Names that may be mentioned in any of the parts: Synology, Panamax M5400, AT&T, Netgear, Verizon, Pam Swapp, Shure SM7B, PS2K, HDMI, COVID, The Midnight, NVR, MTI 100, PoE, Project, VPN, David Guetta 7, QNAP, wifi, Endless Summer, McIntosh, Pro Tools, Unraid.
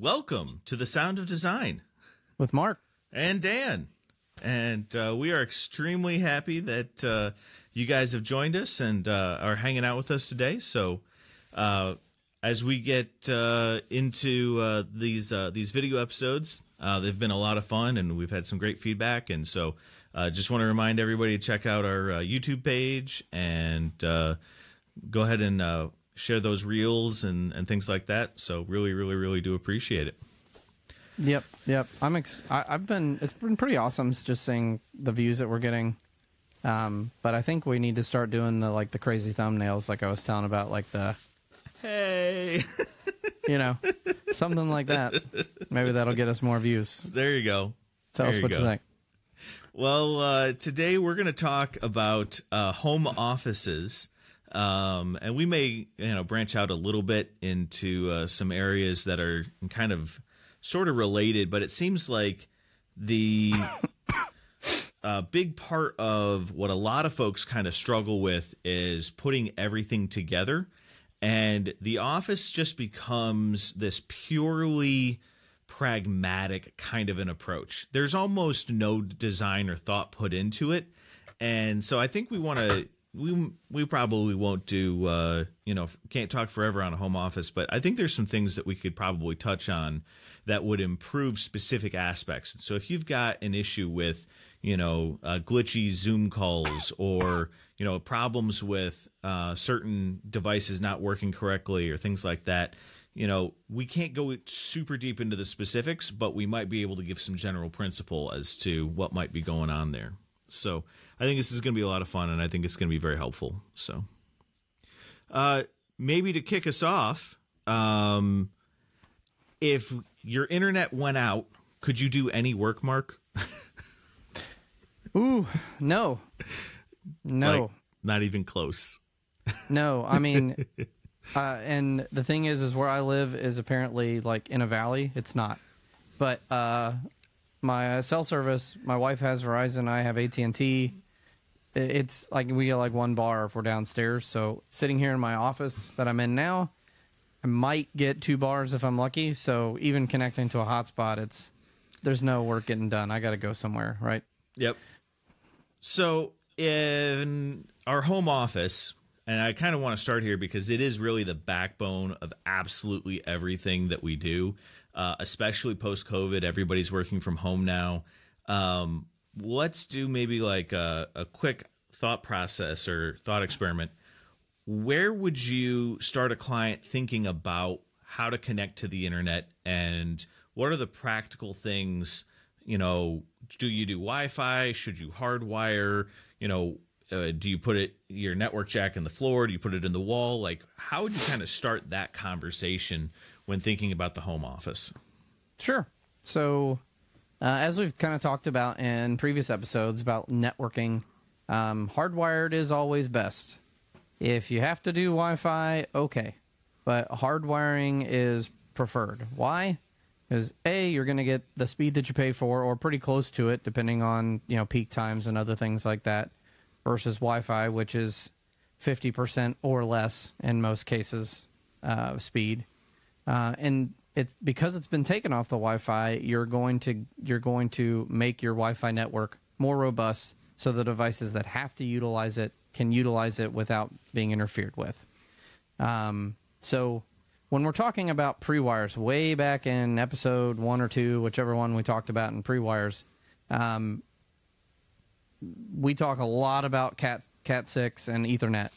Welcome to The Sound of Design with Mark and Dan. And we are extremely happy that you guys have joined us and are hanging out with us today. So as we get into these video episodes, they've been a lot of fun and we've had some great feedback. And so just want to remind everybody to check out our YouTube page and go ahead and share those reels and things like that. So really do appreciate it. Yep. It's been pretty awesome just seeing the views that we're getting. But I think we need to start doing the crazy thumbnails, like I was telling about, like the, hey, something like that. Maybe that'll get us more views. There you go. Tell us what you think. Well, today we're going to talk about home offices. And we may, branch out a little bit into some areas that are kind of sort of related, but it seems like the big part of what a lot of folks kind of struggle with is putting everything together. And the office just becomes this purely pragmatic kind of an approach. There's almost no design or thought put into it. And so I think we want to... We probably won't do, can't talk forever on a home office, but I think there's some things that we could probably touch on that would improve specific aspects. So if you've got an issue with, glitchy Zoom calls or, problems with certain devices not working correctly or things like that, we can't go super deep into the specifics, but we might be able to give some general principle as to what might be going on there. So I think this is going to be a lot of fun, and I think it's going to be very helpful. So maybe to kick us off, if your internet went out, could you do any work, Mark? Ooh, no, not even close. No, I mean, and the thing is where I live is apparently in a valley. It's not, but my cell service, my wife has Verizon, I have AT&T. It's we get one bar if we're downstairs. So sitting here in my office that I'm in now, I might get 2 bars if I'm lucky. So even connecting to a hotspot, there's no work getting done. I got to go somewhere, right? Yep. So in our home office, and I kind of want to start here because it is really the backbone of absolutely everything that we do. Especially post-COVID, everybody's working from home now. Let's do maybe a quick thought process or thought experiment. Where would you start a client thinking about how to connect to the internet, and what are the practical things? Do you do Wi-Fi? Should you hardwire? Do you put your network jack in the floor? Do you put it in the wall? How would you kind of start that conversation when thinking about the home office? Sure. So as we've kind of talked about in previous episodes about networking, hardwired is always best. If you have to do Wi-Fi, okay. But hardwiring is preferred. Why? Because A, you're going to get the speed that you pay for or pretty close to it, depending on peak times and other things like that, versus Wi-Fi, which is 50% or less in most cases of speed. And because it's been taken off the Wi-Fi, you're going to make your Wi-Fi network more robust so the devices that have to utilize it can utilize it without being interfered with. So when we're talking about pre-wires, way back in episode 1 or 2, whichever one we talked about in pre-wires, we talk a lot about Cat 6 and Ethernet.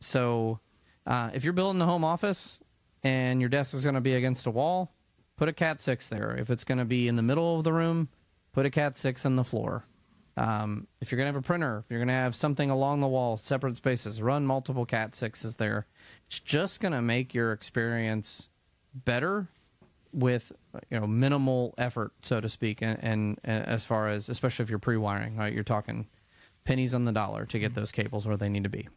So if you're building the home office and your desk is going to be against a wall, put a Cat 6 there. If it's going to be in the middle of the room, put a Cat 6 on the floor. If you're going to have a printer, if you're going to have something along the wall, separate spaces, run multiple Cat 6s there. It's just going to make your experience better with minimal effort, so to speak, and as far as, especially if you're pre-wiring, right? You're talking pennies on the dollar to get those cables where they need to be.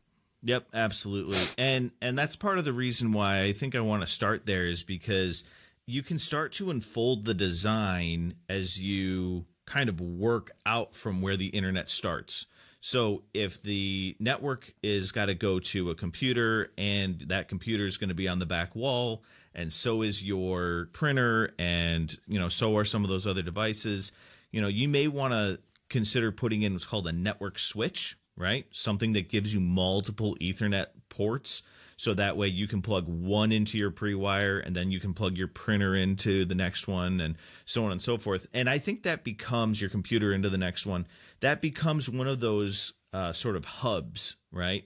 Yep, absolutely. And that's part of the reason why I think I want to start there is because you can start to unfold the design as you kind of work out from where the internet starts. So if the network is got to go to a computer and that computer is going to be on the back wall and so is your printer, and, you know, so are some of those other devices. You know, you may want to consider putting in what's called a network switch, right? Something that gives you multiple Ethernet ports. So that way you can plug one into your pre-wire, and then you can plug your printer into the next one, and so on and so forth. And I think that becomes your computer into the next one. That becomes one of those sort of hubs, right?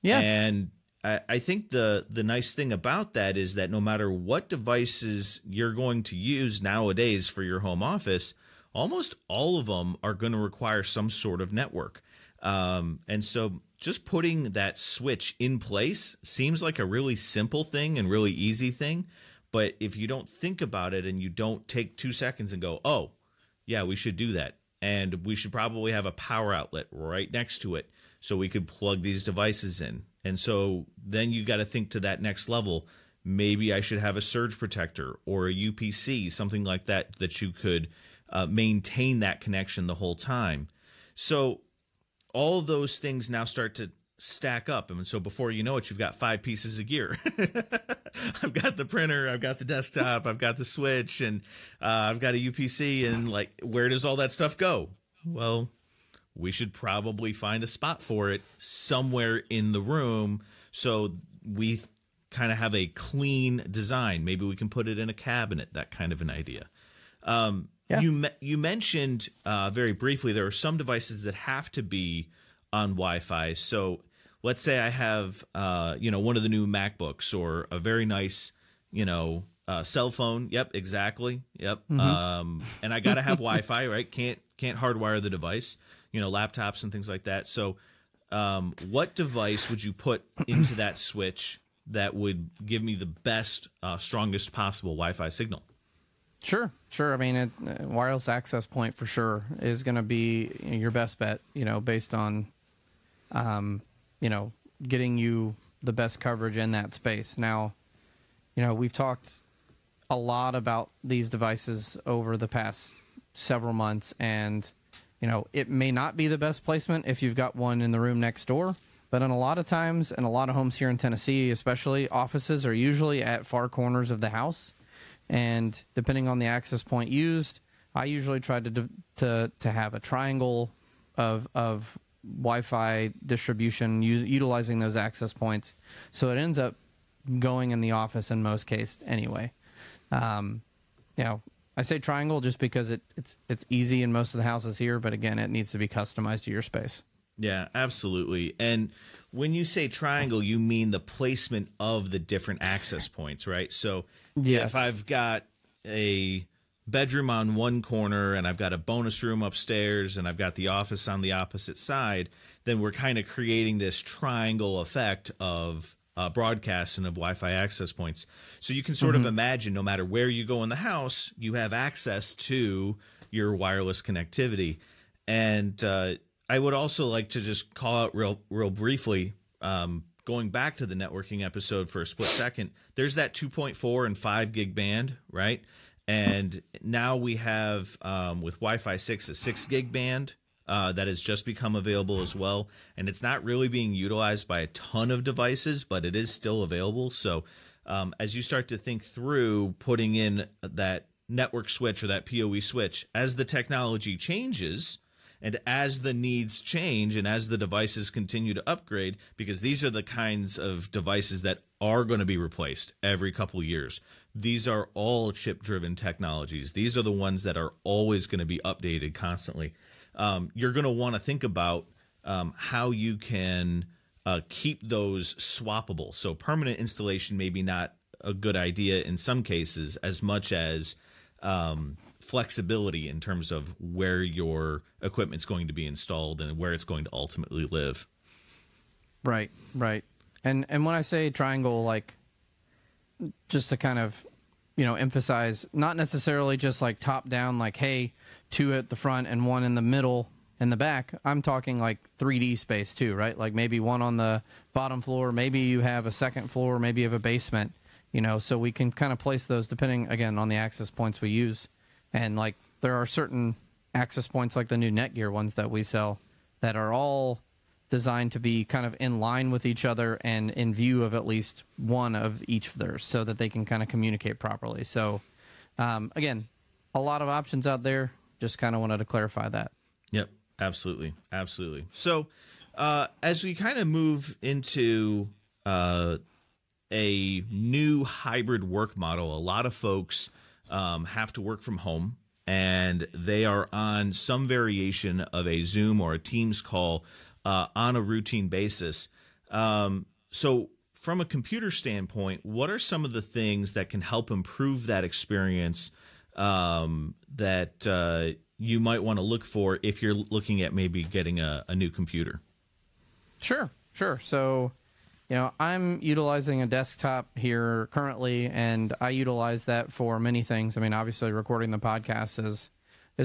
Yeah. And I think the nice thing about that is that no matter what devices you're going to use nowadays for your home office, almost all of them are going to require some sort of network. And so just putting that switch in place seems like a really simple thing and really easy thing. But if you don't think about it and you don't take 2 seconds and go, oh, yeah, we should do that. And we should probably have a power outlet right next to it so we could plug these devices in. And so then you got to think to that next level. Maybe I should have a surge protector or a UPC, something like that, that you could maintain that connection the whole time. So all of those things now start to stack up. And so before you know it, you've got 5 pieces of gear. I've got the printer, I've got the desktop, I've got the switch, and I've got a UPC. And like, where does all that stuff go? Well, we should probably find a spot for it somewhere in the room so we kind of have a clean design. Maybe we can put it in a cabinet, that kind of an idea. Yeah. You mentioned very briefly there are some devices that have to be on Wi-Fi. So let's say I have one of the new MacBooks or a very nice cell phone. Yep, exactly. Yep. Mm-hmm. And I gotta have Wi-Fi, right? Can't hardwire the device. Laptops and things like that. So what device would you put into that switch that would give me the best, strongest possible Wi-Fi signal? Sure. I mean, a wireless access point for sure is going to be your best bet, based on, getting you the best coverage in that space. Now, we've talked a lot about these devices over the past several months, and it may not be the best placement if you've got one in the room next door, but in a lot of times, in a lot of homes here in Tennessee, especially, offices are usually at far corners of the house. And depending on the access point used, I usually try to have a triangle of Wi-Fi distribution utilizing those access points. So it ends up going in the office in most cases anyway. I say triangle just because it's easy in most of the houses here, but again, it needs to be customized to your space. Yeah, absolutely. And when you say triangle, you mean the placement of the different access points, right? So yes. If I've got a bedroom on one corner and I've got a bonus room upstairs and I've got the office on the opposite side, then we're kind of creating this triangle effect of broadcast and of Wi-Fi access points. So you can sort of imagine, no matter where you go in the house, you have access to your wireless connectivity. And I would also like to just call out real briefly, going back to the networking episode for a split second, there's that 2.4 and 5 gig band, right? And now we have, with Wi-Fi 6, a 6 gig band. That has just become available as well. And it's not really being utilized by a ton of devices, but it is still available. So as you start to think through putting in that network switch or that PoE switch, as the technology changes and as the needs change and as the devices continue to upgrade, because these are the kinds of devices that are going to be replaced every couple of years. These are all chip-driven technologies. These are the ones that are always going to be updated constantly. You're going to want to think about how you can keep those swappable. So permanent installation may be not a good idea in some cases, as much as flexibility in terms of where your equipment's going to be installed and where it's going to ultimately live. Right. And when I say triangle, like, just to kind of, emphasize, not necessarily just like top down, like, hey, 2 at the front and 1 in the middle and the back. I'm talking like 3D space too, right? Like maybe 1 on the bottom floor, maybe you have a second floor, maybe you have a basement, so we can kind of place those depending, again, on the access points we use. And like there are certain access points like the new Netgear ones that we sell that are all designed to be kind of in line with each other and in view of at least one of each of theirs so that they can kind of communicate properly. So again, a lot of options out there. Just kind of wanted to clarify that. Yep, absolutely. Absolutely. So as we kind of move into a new hybrid work model, a lot of folks have to work from home, and they are on some variation of a Zoom or a Teams call on a routine basis. So from a computer standpoint, what are some of the things that can help improve that experience that you might want to look for if you're looking at maybe getting a new computer? Sure. So, you know, I'm utilizing a desktop here currently, and I utilize that for many things. I mean, obviously recording the podcast is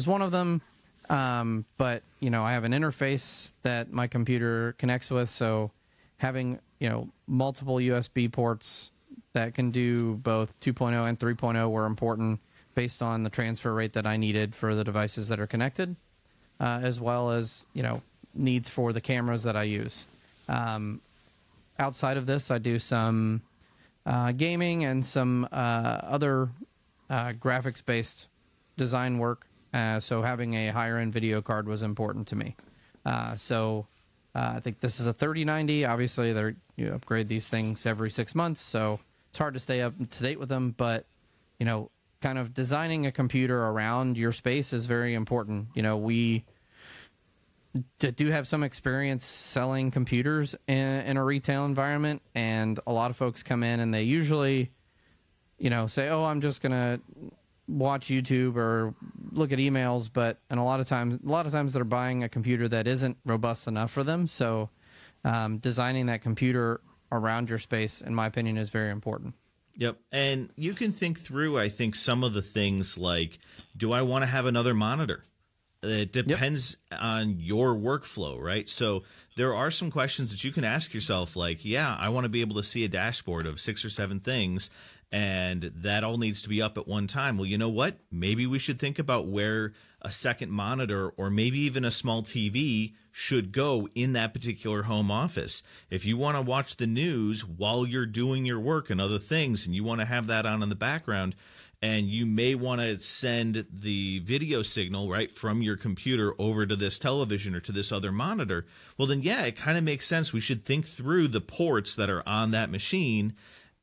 one of them. But, you know, I have an interface that my computer connects with. So having, you know, multiple USB ports that can do both 2.0 and 3.0 were important based on the transfer rate that I needed for the devices that are connected, as well as, you know, needs for the cameras that I use. Outside of this, I do some gaming and some other graphics-based design work. So having a higher-end video card was important to me. So I think this is a 3090. Obviously, you upgrade these things every 6 months, so it's hard to stay up to date with them. But, you know, kind of designing a computer around your space is very important. You know, we do have some experience selling computers in a retail environment, and a lot of folks come in and they usually, you know, say, oh, I'm just going to watch YouTube or look at emails, and a lot of times they're buying a computer that isn't robust enough for them. So designing that computer around your space, in my opinion, is very important. Yep. And you can think through, I think, some of the things like, do I want to have another monitor? It depends on your workflow, right? So there are some questions that you can ask yourself, like, yeah, I want to be able to see a dashboard of 6 or 7 things, and that all needs to be up at one time. Well, you know what? Maybe we should think about where a second monitor or maybe even a small TV should go in that particular home office. If you want to watch the news while you're doing your work and other things, and you want to have that on in the background, and you may want to send the video signal right from your computer over to this television or to this other monitor, well, then, yeah, it kind of makes sense. We should think through the ports that are on that machine.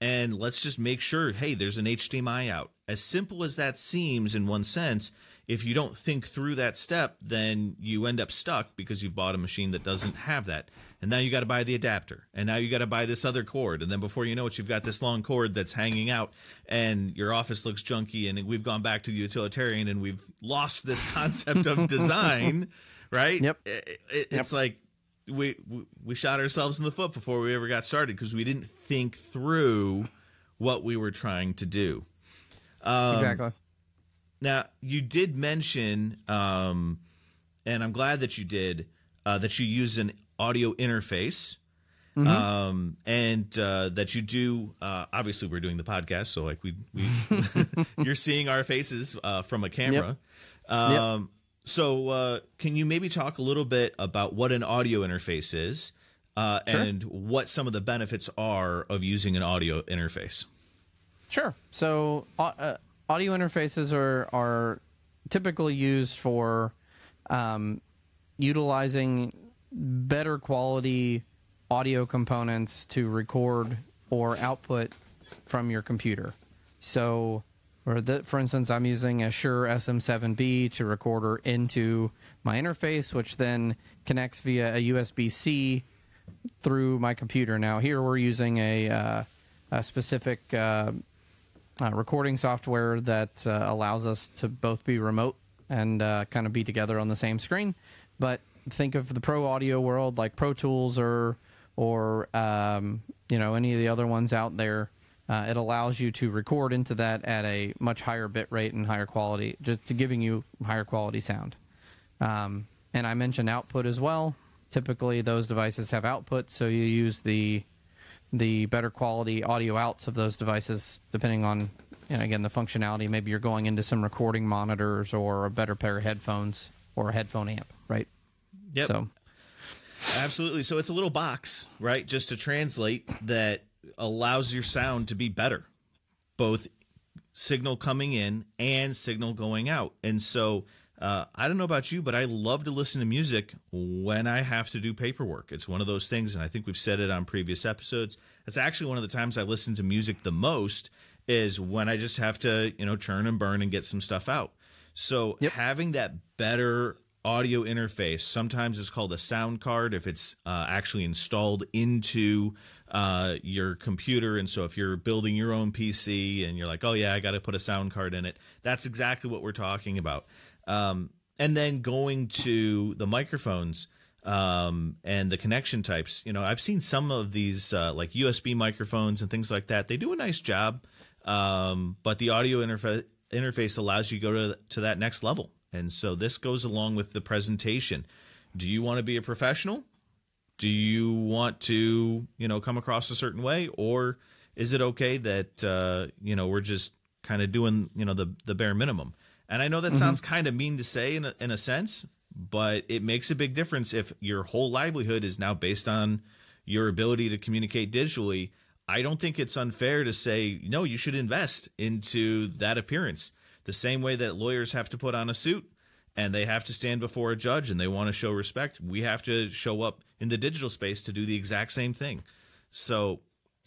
And let's just make sure, hey, there's an HDMI out. As simple as that seems in one sense, if you don't think through that step, then you end up stuck because you've bought a machine that doesn't have that. And now you got to buy the adapter. And now you got to buy this other cord. And then before you know it, you've got this long cord that's hanging out and your office looks junky. And we've gone back to the utilitarian and we've lost this concept of design, right? Yep. It's like, we shot ourselves in the foot before we ever got started because we didn't think through what we were trying to do. Exactly. Now, you did mention, and I'm glad that you did, that you use an audio interface. Mm-hmm. And that you do, obviously we're doing the podcast, so like we you're seeing our faces from a camera. Yep. So can you maybe talk a little bit about what an audio interface is and what some of the benefits are of using an audio interface? Sure. So audio interfaces are typically used for utilizing better quality audio components to record or output from your computer. So for instance, I'm using a Shure SM7B to recorder into my interface, which then connects via a USB-C through my computer. Now, here we're using a specific recording software that allows us to both be remote and kind of be together on the same screen. But think of the pro audio world, like Pro Tools or you know, any of the other ones out there. It allows you to record into that at a much higher bit rate and higher quality, just to giving you higher quality sound. And I mentioned output as well. Typically, those devices have output, so you use the better quality audio outs of those devices, depending on, and again, the functionality. Maybe you're going into some recording monitors or a better pair of headphones or a headphone amp, right? Yep. So Absolutely. So it's a little box, right? Just to translate, that allows your sound to be better, both signal coming in and signal going out. And so I don't know about you, but I love to listen to music when I have to do paperwork. It's one of those things, and I think we've said it on previous episodes. It's actually one of the times I listen to music the most is when I just have to, you know, churn and burn and get some stuff out. So having that better audio interface, sometimes it's called a sound card if it's actually installed into your computer. And so if you're building your own PC and you're like, oh yeah, I got to put a sound card in it, that's exactly what we're talking about. And then going to the microphones and the connection types, you know, I've seen some of these like USB microphones and things like that. They do a nice job, but the audio interface allows you to go to that next level. And so this goes along with the presentation. Do you want to be a professional? Do you want to, you know, come across a certain way? Or is it okay that, you know, we're just kind of doing, you know, the bare minimum? And I know that sounds kind of mean to say in a sense, but it makes a big difference if your whole livelihood is now based on your ability to communicate digitally. I don't think it's unfair to say, no, you should invest into that appearance. The same way that lawyers have to put on a suit and they have to stand before a judge and they want to show respect, we have to show up in the digital space to do the exact same thing. So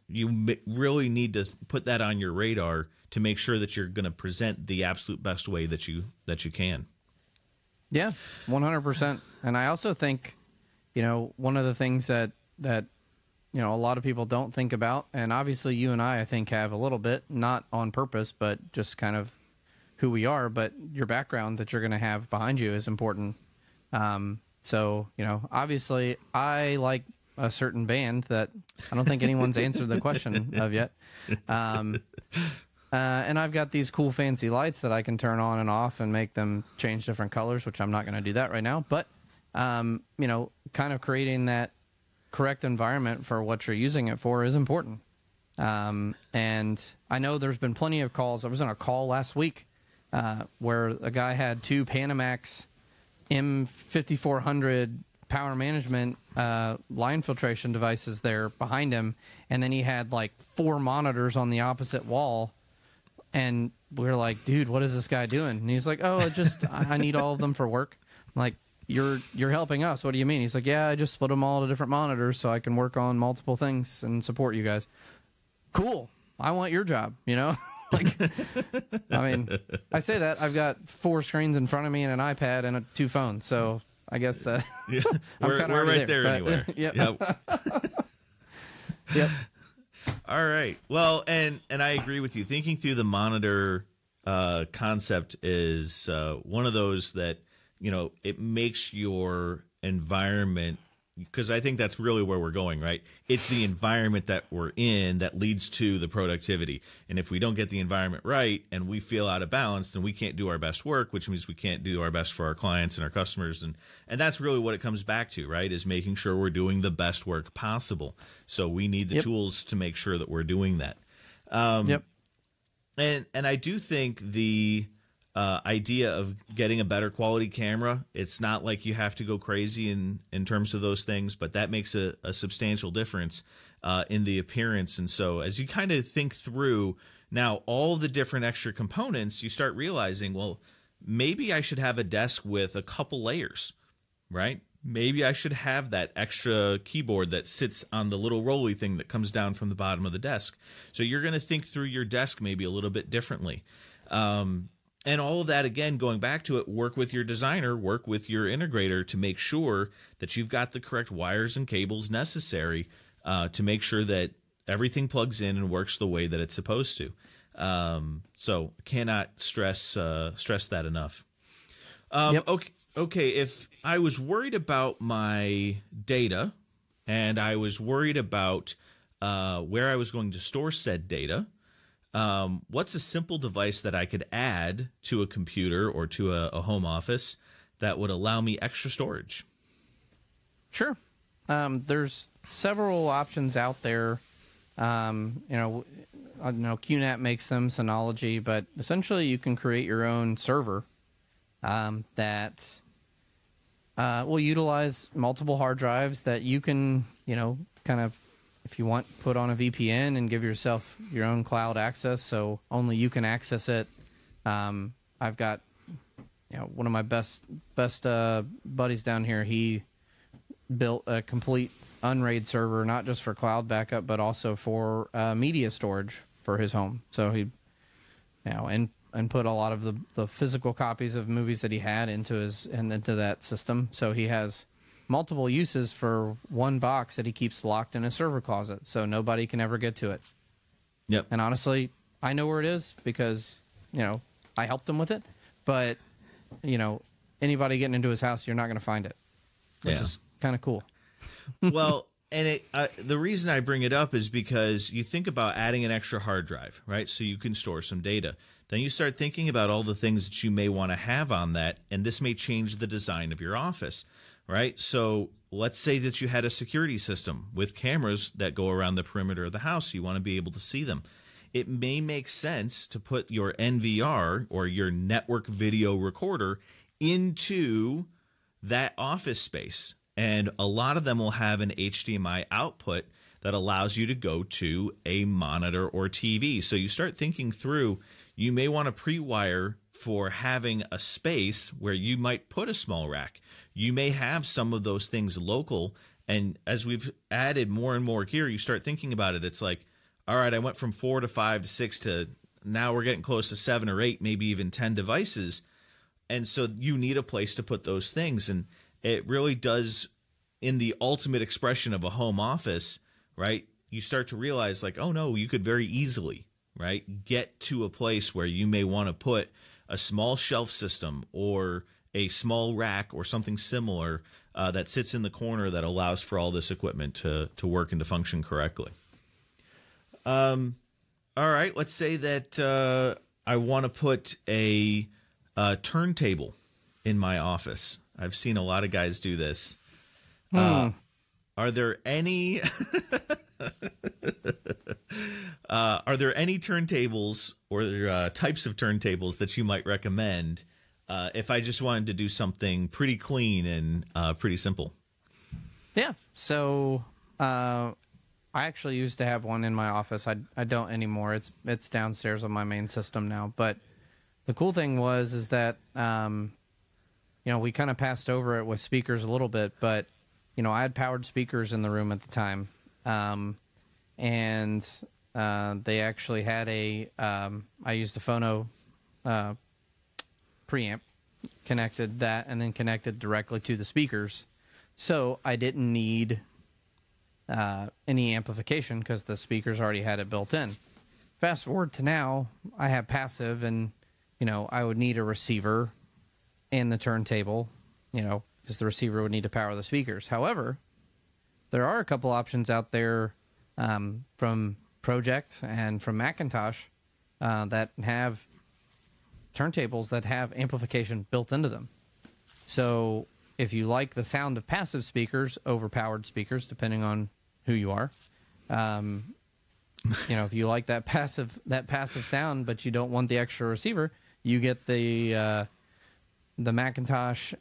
you really need to put that on your radar to make sure that you're going to present the absolute best way that you can. Yeah, 100%. And I also think, you know, one of the things that you know, a lot of people don't think about, and obviously you and I think, have a little bit, not on purpose, but just kind of who we are, but your background that you're going to have behind you is important. So, you know, obviously I like a certain band that I don't think anyone's answered the question of yet. And I've got these cool fancy lights that I can turn on and off and make them change different colors, which I'm not going to do that right now. But, you know, kind of creating that correct environment for what you're using it for is important. And I know there's been plenty of calls. I was on a call last week where a guy had two Panamax M5400 power management line filtration devices there behind him, and then he had like four monitors on the opposite wall, and we're like, dude, what is this guy doing? And he's like, oh, just I need all of them for work. I'm like, you're helping us, what do you mean? He's like, yeah, I just split them all to different monitors so I can work on multiple things and support you guys. Cool. I want your job, you know? Like, I mean, I say that I've got four screens in front of me and an iPad and two phones, so I guess that yeah. we're right there anywhere. Yep. All right. Well, and I agree with you. Thinking through the monitor concept is one of those that, you know, it makes your environment, because I think that's really where we're going, right? It's the environment that we're in that leads to the productivity. And if we don't get the environment right and we feel out of balance, then we can't do our best work, which means we can't do our best for our clients and our customers. And that's really what it comes back to, right? Is making sure we're doing the best work possible. So we need the tools to make sure that we're doing that. And I do think the idea of getting a better quality camera, it's not like you have to go crazy in terms of those things, but that makes a substantial difference in the appearance. And so as you kind of think through now all the different extra components, you start realizing, well, maybe I should have a desk with a couple layers, right? Maybe I should have that extra keyboard that sits on the little rolly thing that comes down from the bottom of the desk. So you're going to think through your desk maybe a little bit differently. And all of that, again, going back to it, work with your designer, work with your integrator to make sure that you've got the correct wires and cables necessary to make sure that everything plugs in and works the way that it's supposed to. So cannot stress that enough. Okay, if I was worried about my data and I was worried about where I was going to store said data, what's a simple device that I could add to a computer or to a home office that would allow me extra storage? Sure. There's several options out there. You know, I don't know, QNAP makes them, Synology, but essentially you can create your own server that will utilize multiple hard drives that you can, you know, kind of, if you want, put on a VPN and give yourself your own cloud access so only you can access it. I've got, you know, one of my best buddies down here. He built a complete Unraid server, not just for cloud backup, but also for media storage for his home. So he, you know, and put a lot of the physical copies of movies that he had into his and into that system. So he has multiple uses for one box that he keeps locked in a server closet, so nobody can ever get to it. Yep. And honestly, I know where it is because, you know, I helped him with it. But, you know, anybody getting into his house, you're not going to find it, which is kind of cool. Well, and it, the reason I bring it up is because you think about adding an extra hard drive, right? So you can store some data. Then you start thinking about all the things that you may want to have on that, and this may change the design of your office, right? So let's say that you had a security system with cameras that go around the perimeter of the house. You want to be able to see them. It may make sense to put your NVR or your network video recorder into that office space. And a lot of them will have an HDMI output that allows you to go to a monitor or TV. So you start thinking through, you may want to pre-wire for having a space where you might put a small rack. You may have some of those things local. And as we've added more and more gear, you start thinking about it. It's like, all right, I went from 4 to 5 to 6 to now we're getting close to 7 or 8, maybe even 10 devices. And so you need a place to put those things. And it really does, in the ultimate expression of a home office, right, you start to realize like, oh, no, you could very easily, right, get to a place where you may want to put a small shelf system or a small rack or something similar that sits in the corner that allows for all this equipment to work and to function correctly. All right, let's say that I want to put a turntable in my office. I've seen a lot of guys do this. Are there any turntables or types of turntables that you might recommend if I just wanted to do something pretty clean and pretty simple? Yeah. So I actually used to have one in my office. I don't anymore. It's downstairs on my main system now. But the cool thing was is that you know, we kind of passed over it with speakers a little bit, but, you know, I had powered speakers in the room at the time. And they actually had I used the phono preamp, connected that, and then connected directly to the speakers. So I didn't need any amplification because the speakers already had it built in. Fast forward to now, I have passive, and, you know, I would need a receiver and the turntable, you know, because the receiver would need to power the speakers. However, there are a couple options out there from Project and from McIntosh that have turntables that have amplification built into them. So if you like the sound of passive speakers over powered speakers, depending on who you are, you know, if you like that passive sound, but you don't want the extra receiver, you get the McIntosh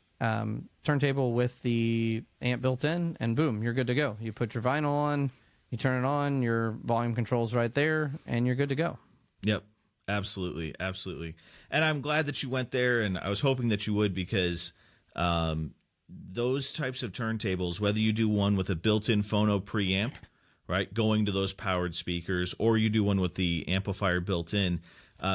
turntable with the amp built in, and boom, you're good to go. You put your vinyl on, you turn it on, your volume control's right there, and you're good to go. Yep, absolutely, absolutely. And I'm glad that you went there, and I was hoping that you would, because those types of turntables, whether you do one with a built-in phono preamp, right, going to those powered speakers, or you do one with the amplifier built in,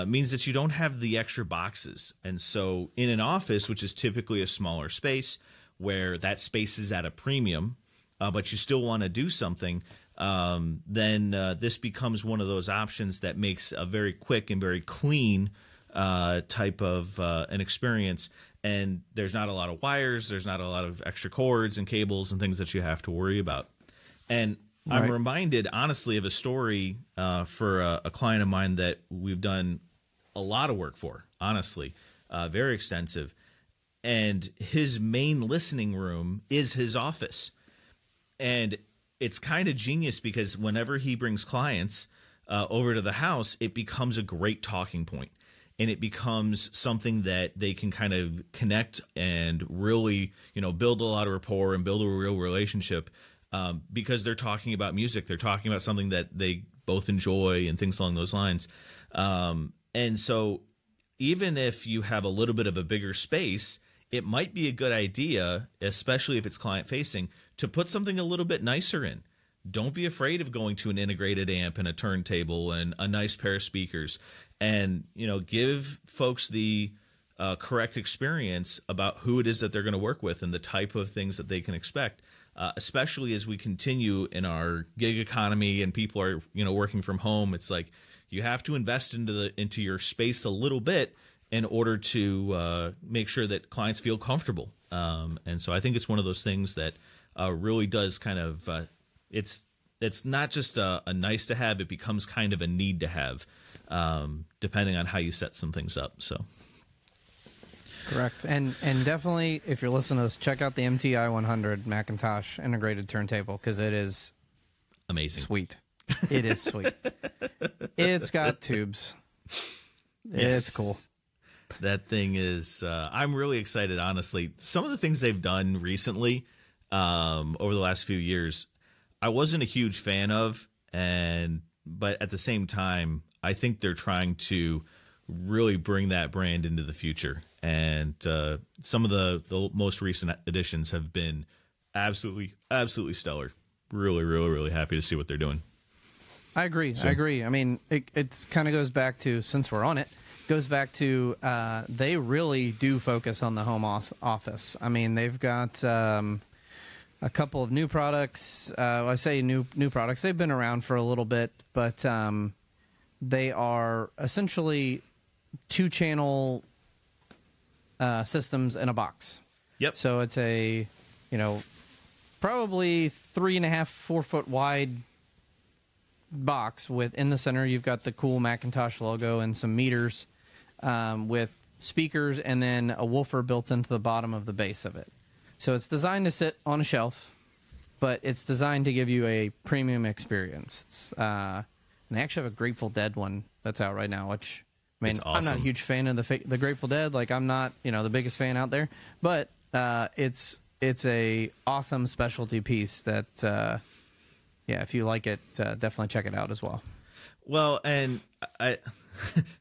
means that you don't have the extra boxes. And so in an office, which is typically a smaller space where that space is at a premium, but you still want to do something, then this becomes one of those options that makes a very quick and very clean type of an experience. And there's not a lot of wires. There's not a lot of extra cords and cables and things that you have to worry about. And I'm reminded, honestly, of a story for a client of mine that we've done a lot of work for, honestly, very extensive. And his main listening room is his office. And it's kind of genius because whenever he brings clients over to the house, it becomes a great talking point. and it becomes something that they can kind of connect and really, you know, build a lot of rapport and build a real relationship, because they're talking about music. They're talking about something that they both enjoy and things along those lines. And so even if you have a little bit of a bigger space, it might be a good idea, especially if it's client facing, to put something a little bit nicer in. Don't be afraid of going to an integrated amp and a turntable and a nice pair of speakers, and, you know, give folks the correct experience about who it is that they're going to work with and the type of things that they can expect, especially as we continue in our gig economy and people are, you know, working from home. It's like you have to invest into your space a little bit in order to make sure that clients feel comfortable. And so I think it's one of those things that really does kind of it's not just a nice to have. It becomes kind of a need to have, depending on how you set some things up. So correct. And definitely, if you're listening to this, check out the MTI 100 McIntosh integrated turntable, because it is amazing. Sweet. It is sweet. It's got tubes. Yes. It's cool. That thing is I'm really excited, honestly. Some of the things they've done recently over the last few years, I wasn't a huge fan of, but at the same time, I think they're trying to really bring that brand into the future. And some of the most recent additions have been absolutely, absolutely stellar. Really, really, really happy to see what they're doing. I agree. So. I agree. I mean, it kind of goes back to, since we're on it, goes back to they really do focus on the home office. I mean, they've got... a couple of new products. I say new products. They've been around for a little bit, but they are essentially two-channel systems in a box. Yep. So it's a, you know, probably 3.5-4 foot wide box with, in the center, you've got the cool McIntosh logo and some meters with speakers, and then a woofer built into the bottom of the base of it. So it's designed to sit on a shelf, but it's designed to give you a premium experience. It's, and they actually have a Grateful Dead one that's out right now, which, I mean, awesome. I'm not a huge fan of the Grateful Dead. Like, I'm not, you know, the biggest fan out there, but it's a awesome specialty piece that, yeah, if you like it, definitely check it out as well. Well, and I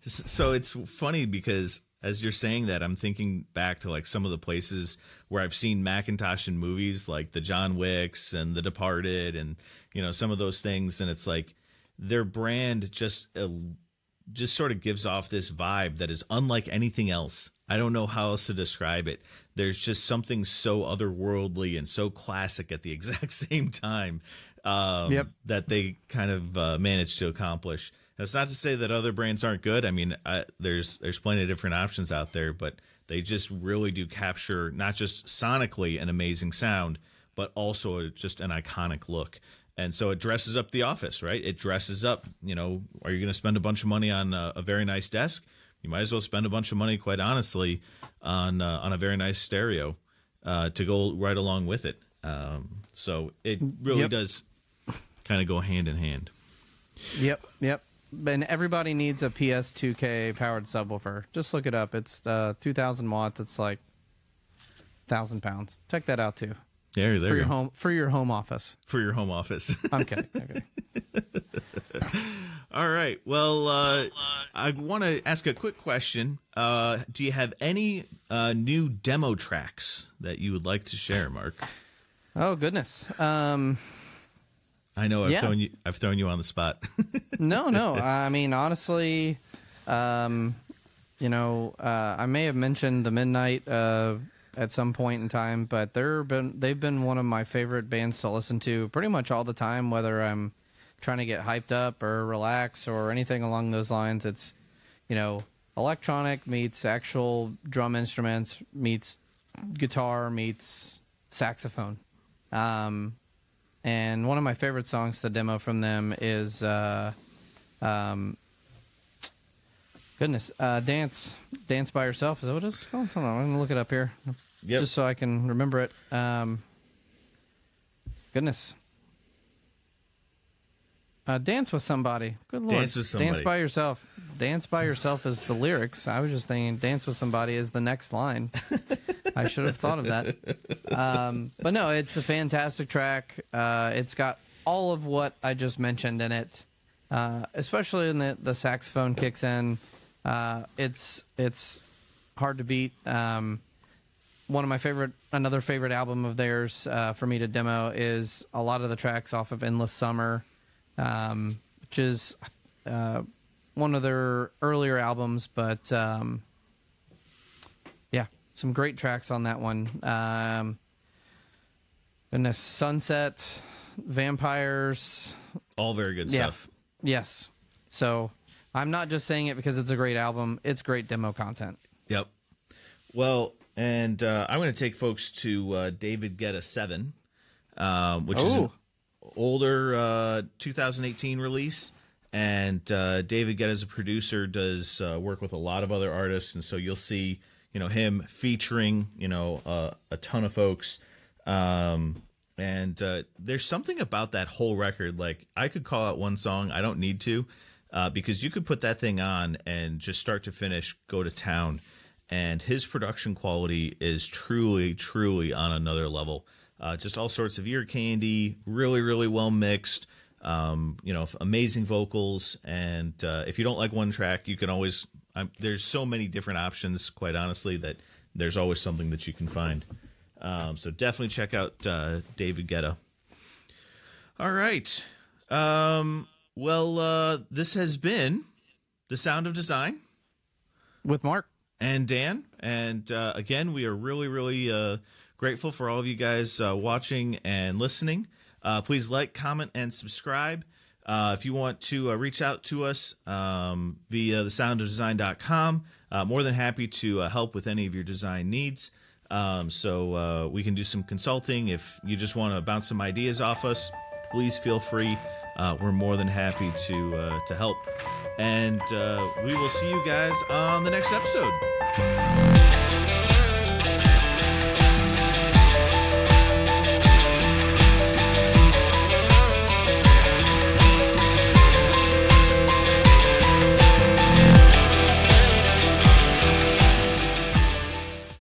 so it's funny because, as you're saying that, I'm thinking back to like some of the places where I've seen McIntosh in movies, like the John Wicks and The Departed, and, you know, some of those things. And it's like their brand just sort of gives off this vibe that is unlike anything else. I don't know how else to describe it. There's just something so otherworldly and so classic at the exact same time that they kind of managed to accomplish. That's not to say that other brands aren't good. I mean, there's plenty of different options out there, but they just really do capture not just sonically an amazing sound, but also just an iconic look. And so it dresses up the office, right? It dresses up, you know, are you going to spend a bunch of money on a very nice desk? You might as well spend a bunch of money, quite honestly, on a very nice stereo to go right along with it. So it really does kind of go hand in hand. Yep. And everybody needs a PS2K powered subwoofer. Just look it up. It's 2,000 watts. It's like 1,000 pounds. Check that out too. There for your home. For your home office. I'm kidding. Okay. All right. Well, I want to ask a quick question. Do you have any new demo tracks that you would like to share, Mark? Oh goodness. I know I've thrown you on the spot. No. I mean, honestly, you know, I may have mentioned The Midnight at some point in time, but they've been one of my favorite bands to listen to pretty much all the time, whether I'm trying to get hyped up or relax or anything along those lines. It's, you know, electronic meets actual drum instruments meets guitar meets saxophone. And one of my favorite songs to demo from them is, Dance by Yourself. Is that what it's called? Hold on, I'm going to look it up here. Yep. Just so I can remember it. Dance with somebody. Good Lord. Dance with somebody. Dance by yourself. Dance by yourself is the lyrics. I was just thinking dance with somebody is the next line. I should have thought of that. But no, it's a fantastic track. It's got all of what I just mentioned in it, especially when the saxophone kicks in. It's hard to beat. One of my favorite, another favorite album of theirs for me to demo is a lot of the tracks off of Endless Summer, which is one of their earlier albums, but yeah, some great tracks on that one. And the Sunset, Vampires. All very good stuff. Yes. So I'm not just saying it because it's a great album. It's great demo content. Yep. Well, and I'm going to take folks to David Guetta 7, which is an older 2018 release. And David Guetta, as a producer, does work with a lot of other artists. And so you'll see, you know, him featuring, you know, a ton of folks. And there's something about that whole record. Like, I could call out one song. I don't need to, because you could put that thing on and just start to finish go to town. And his production quality is truly, truly on another level. Just all sorts of ear candy, really, really well mixed, you know, amazing vocals. And if you don't like one track, you can always, there's so many different options, quite honestly, that there's always something that you can find. So definitely check out David Guetta. All right. Well, this has been The Sound of Design with Mark. And Dan, and again, we are really, really grateful for all of you guys watching and listening. Please like, comment, and subscribe. If you want to reach out to us via thesoundofdesign.com, more than happy to help with any of your design needs. So we can do some consulting. If you just want to bounce some ideas off us, please feel free. We're more than happy to help. And we will see you guys on the next episode.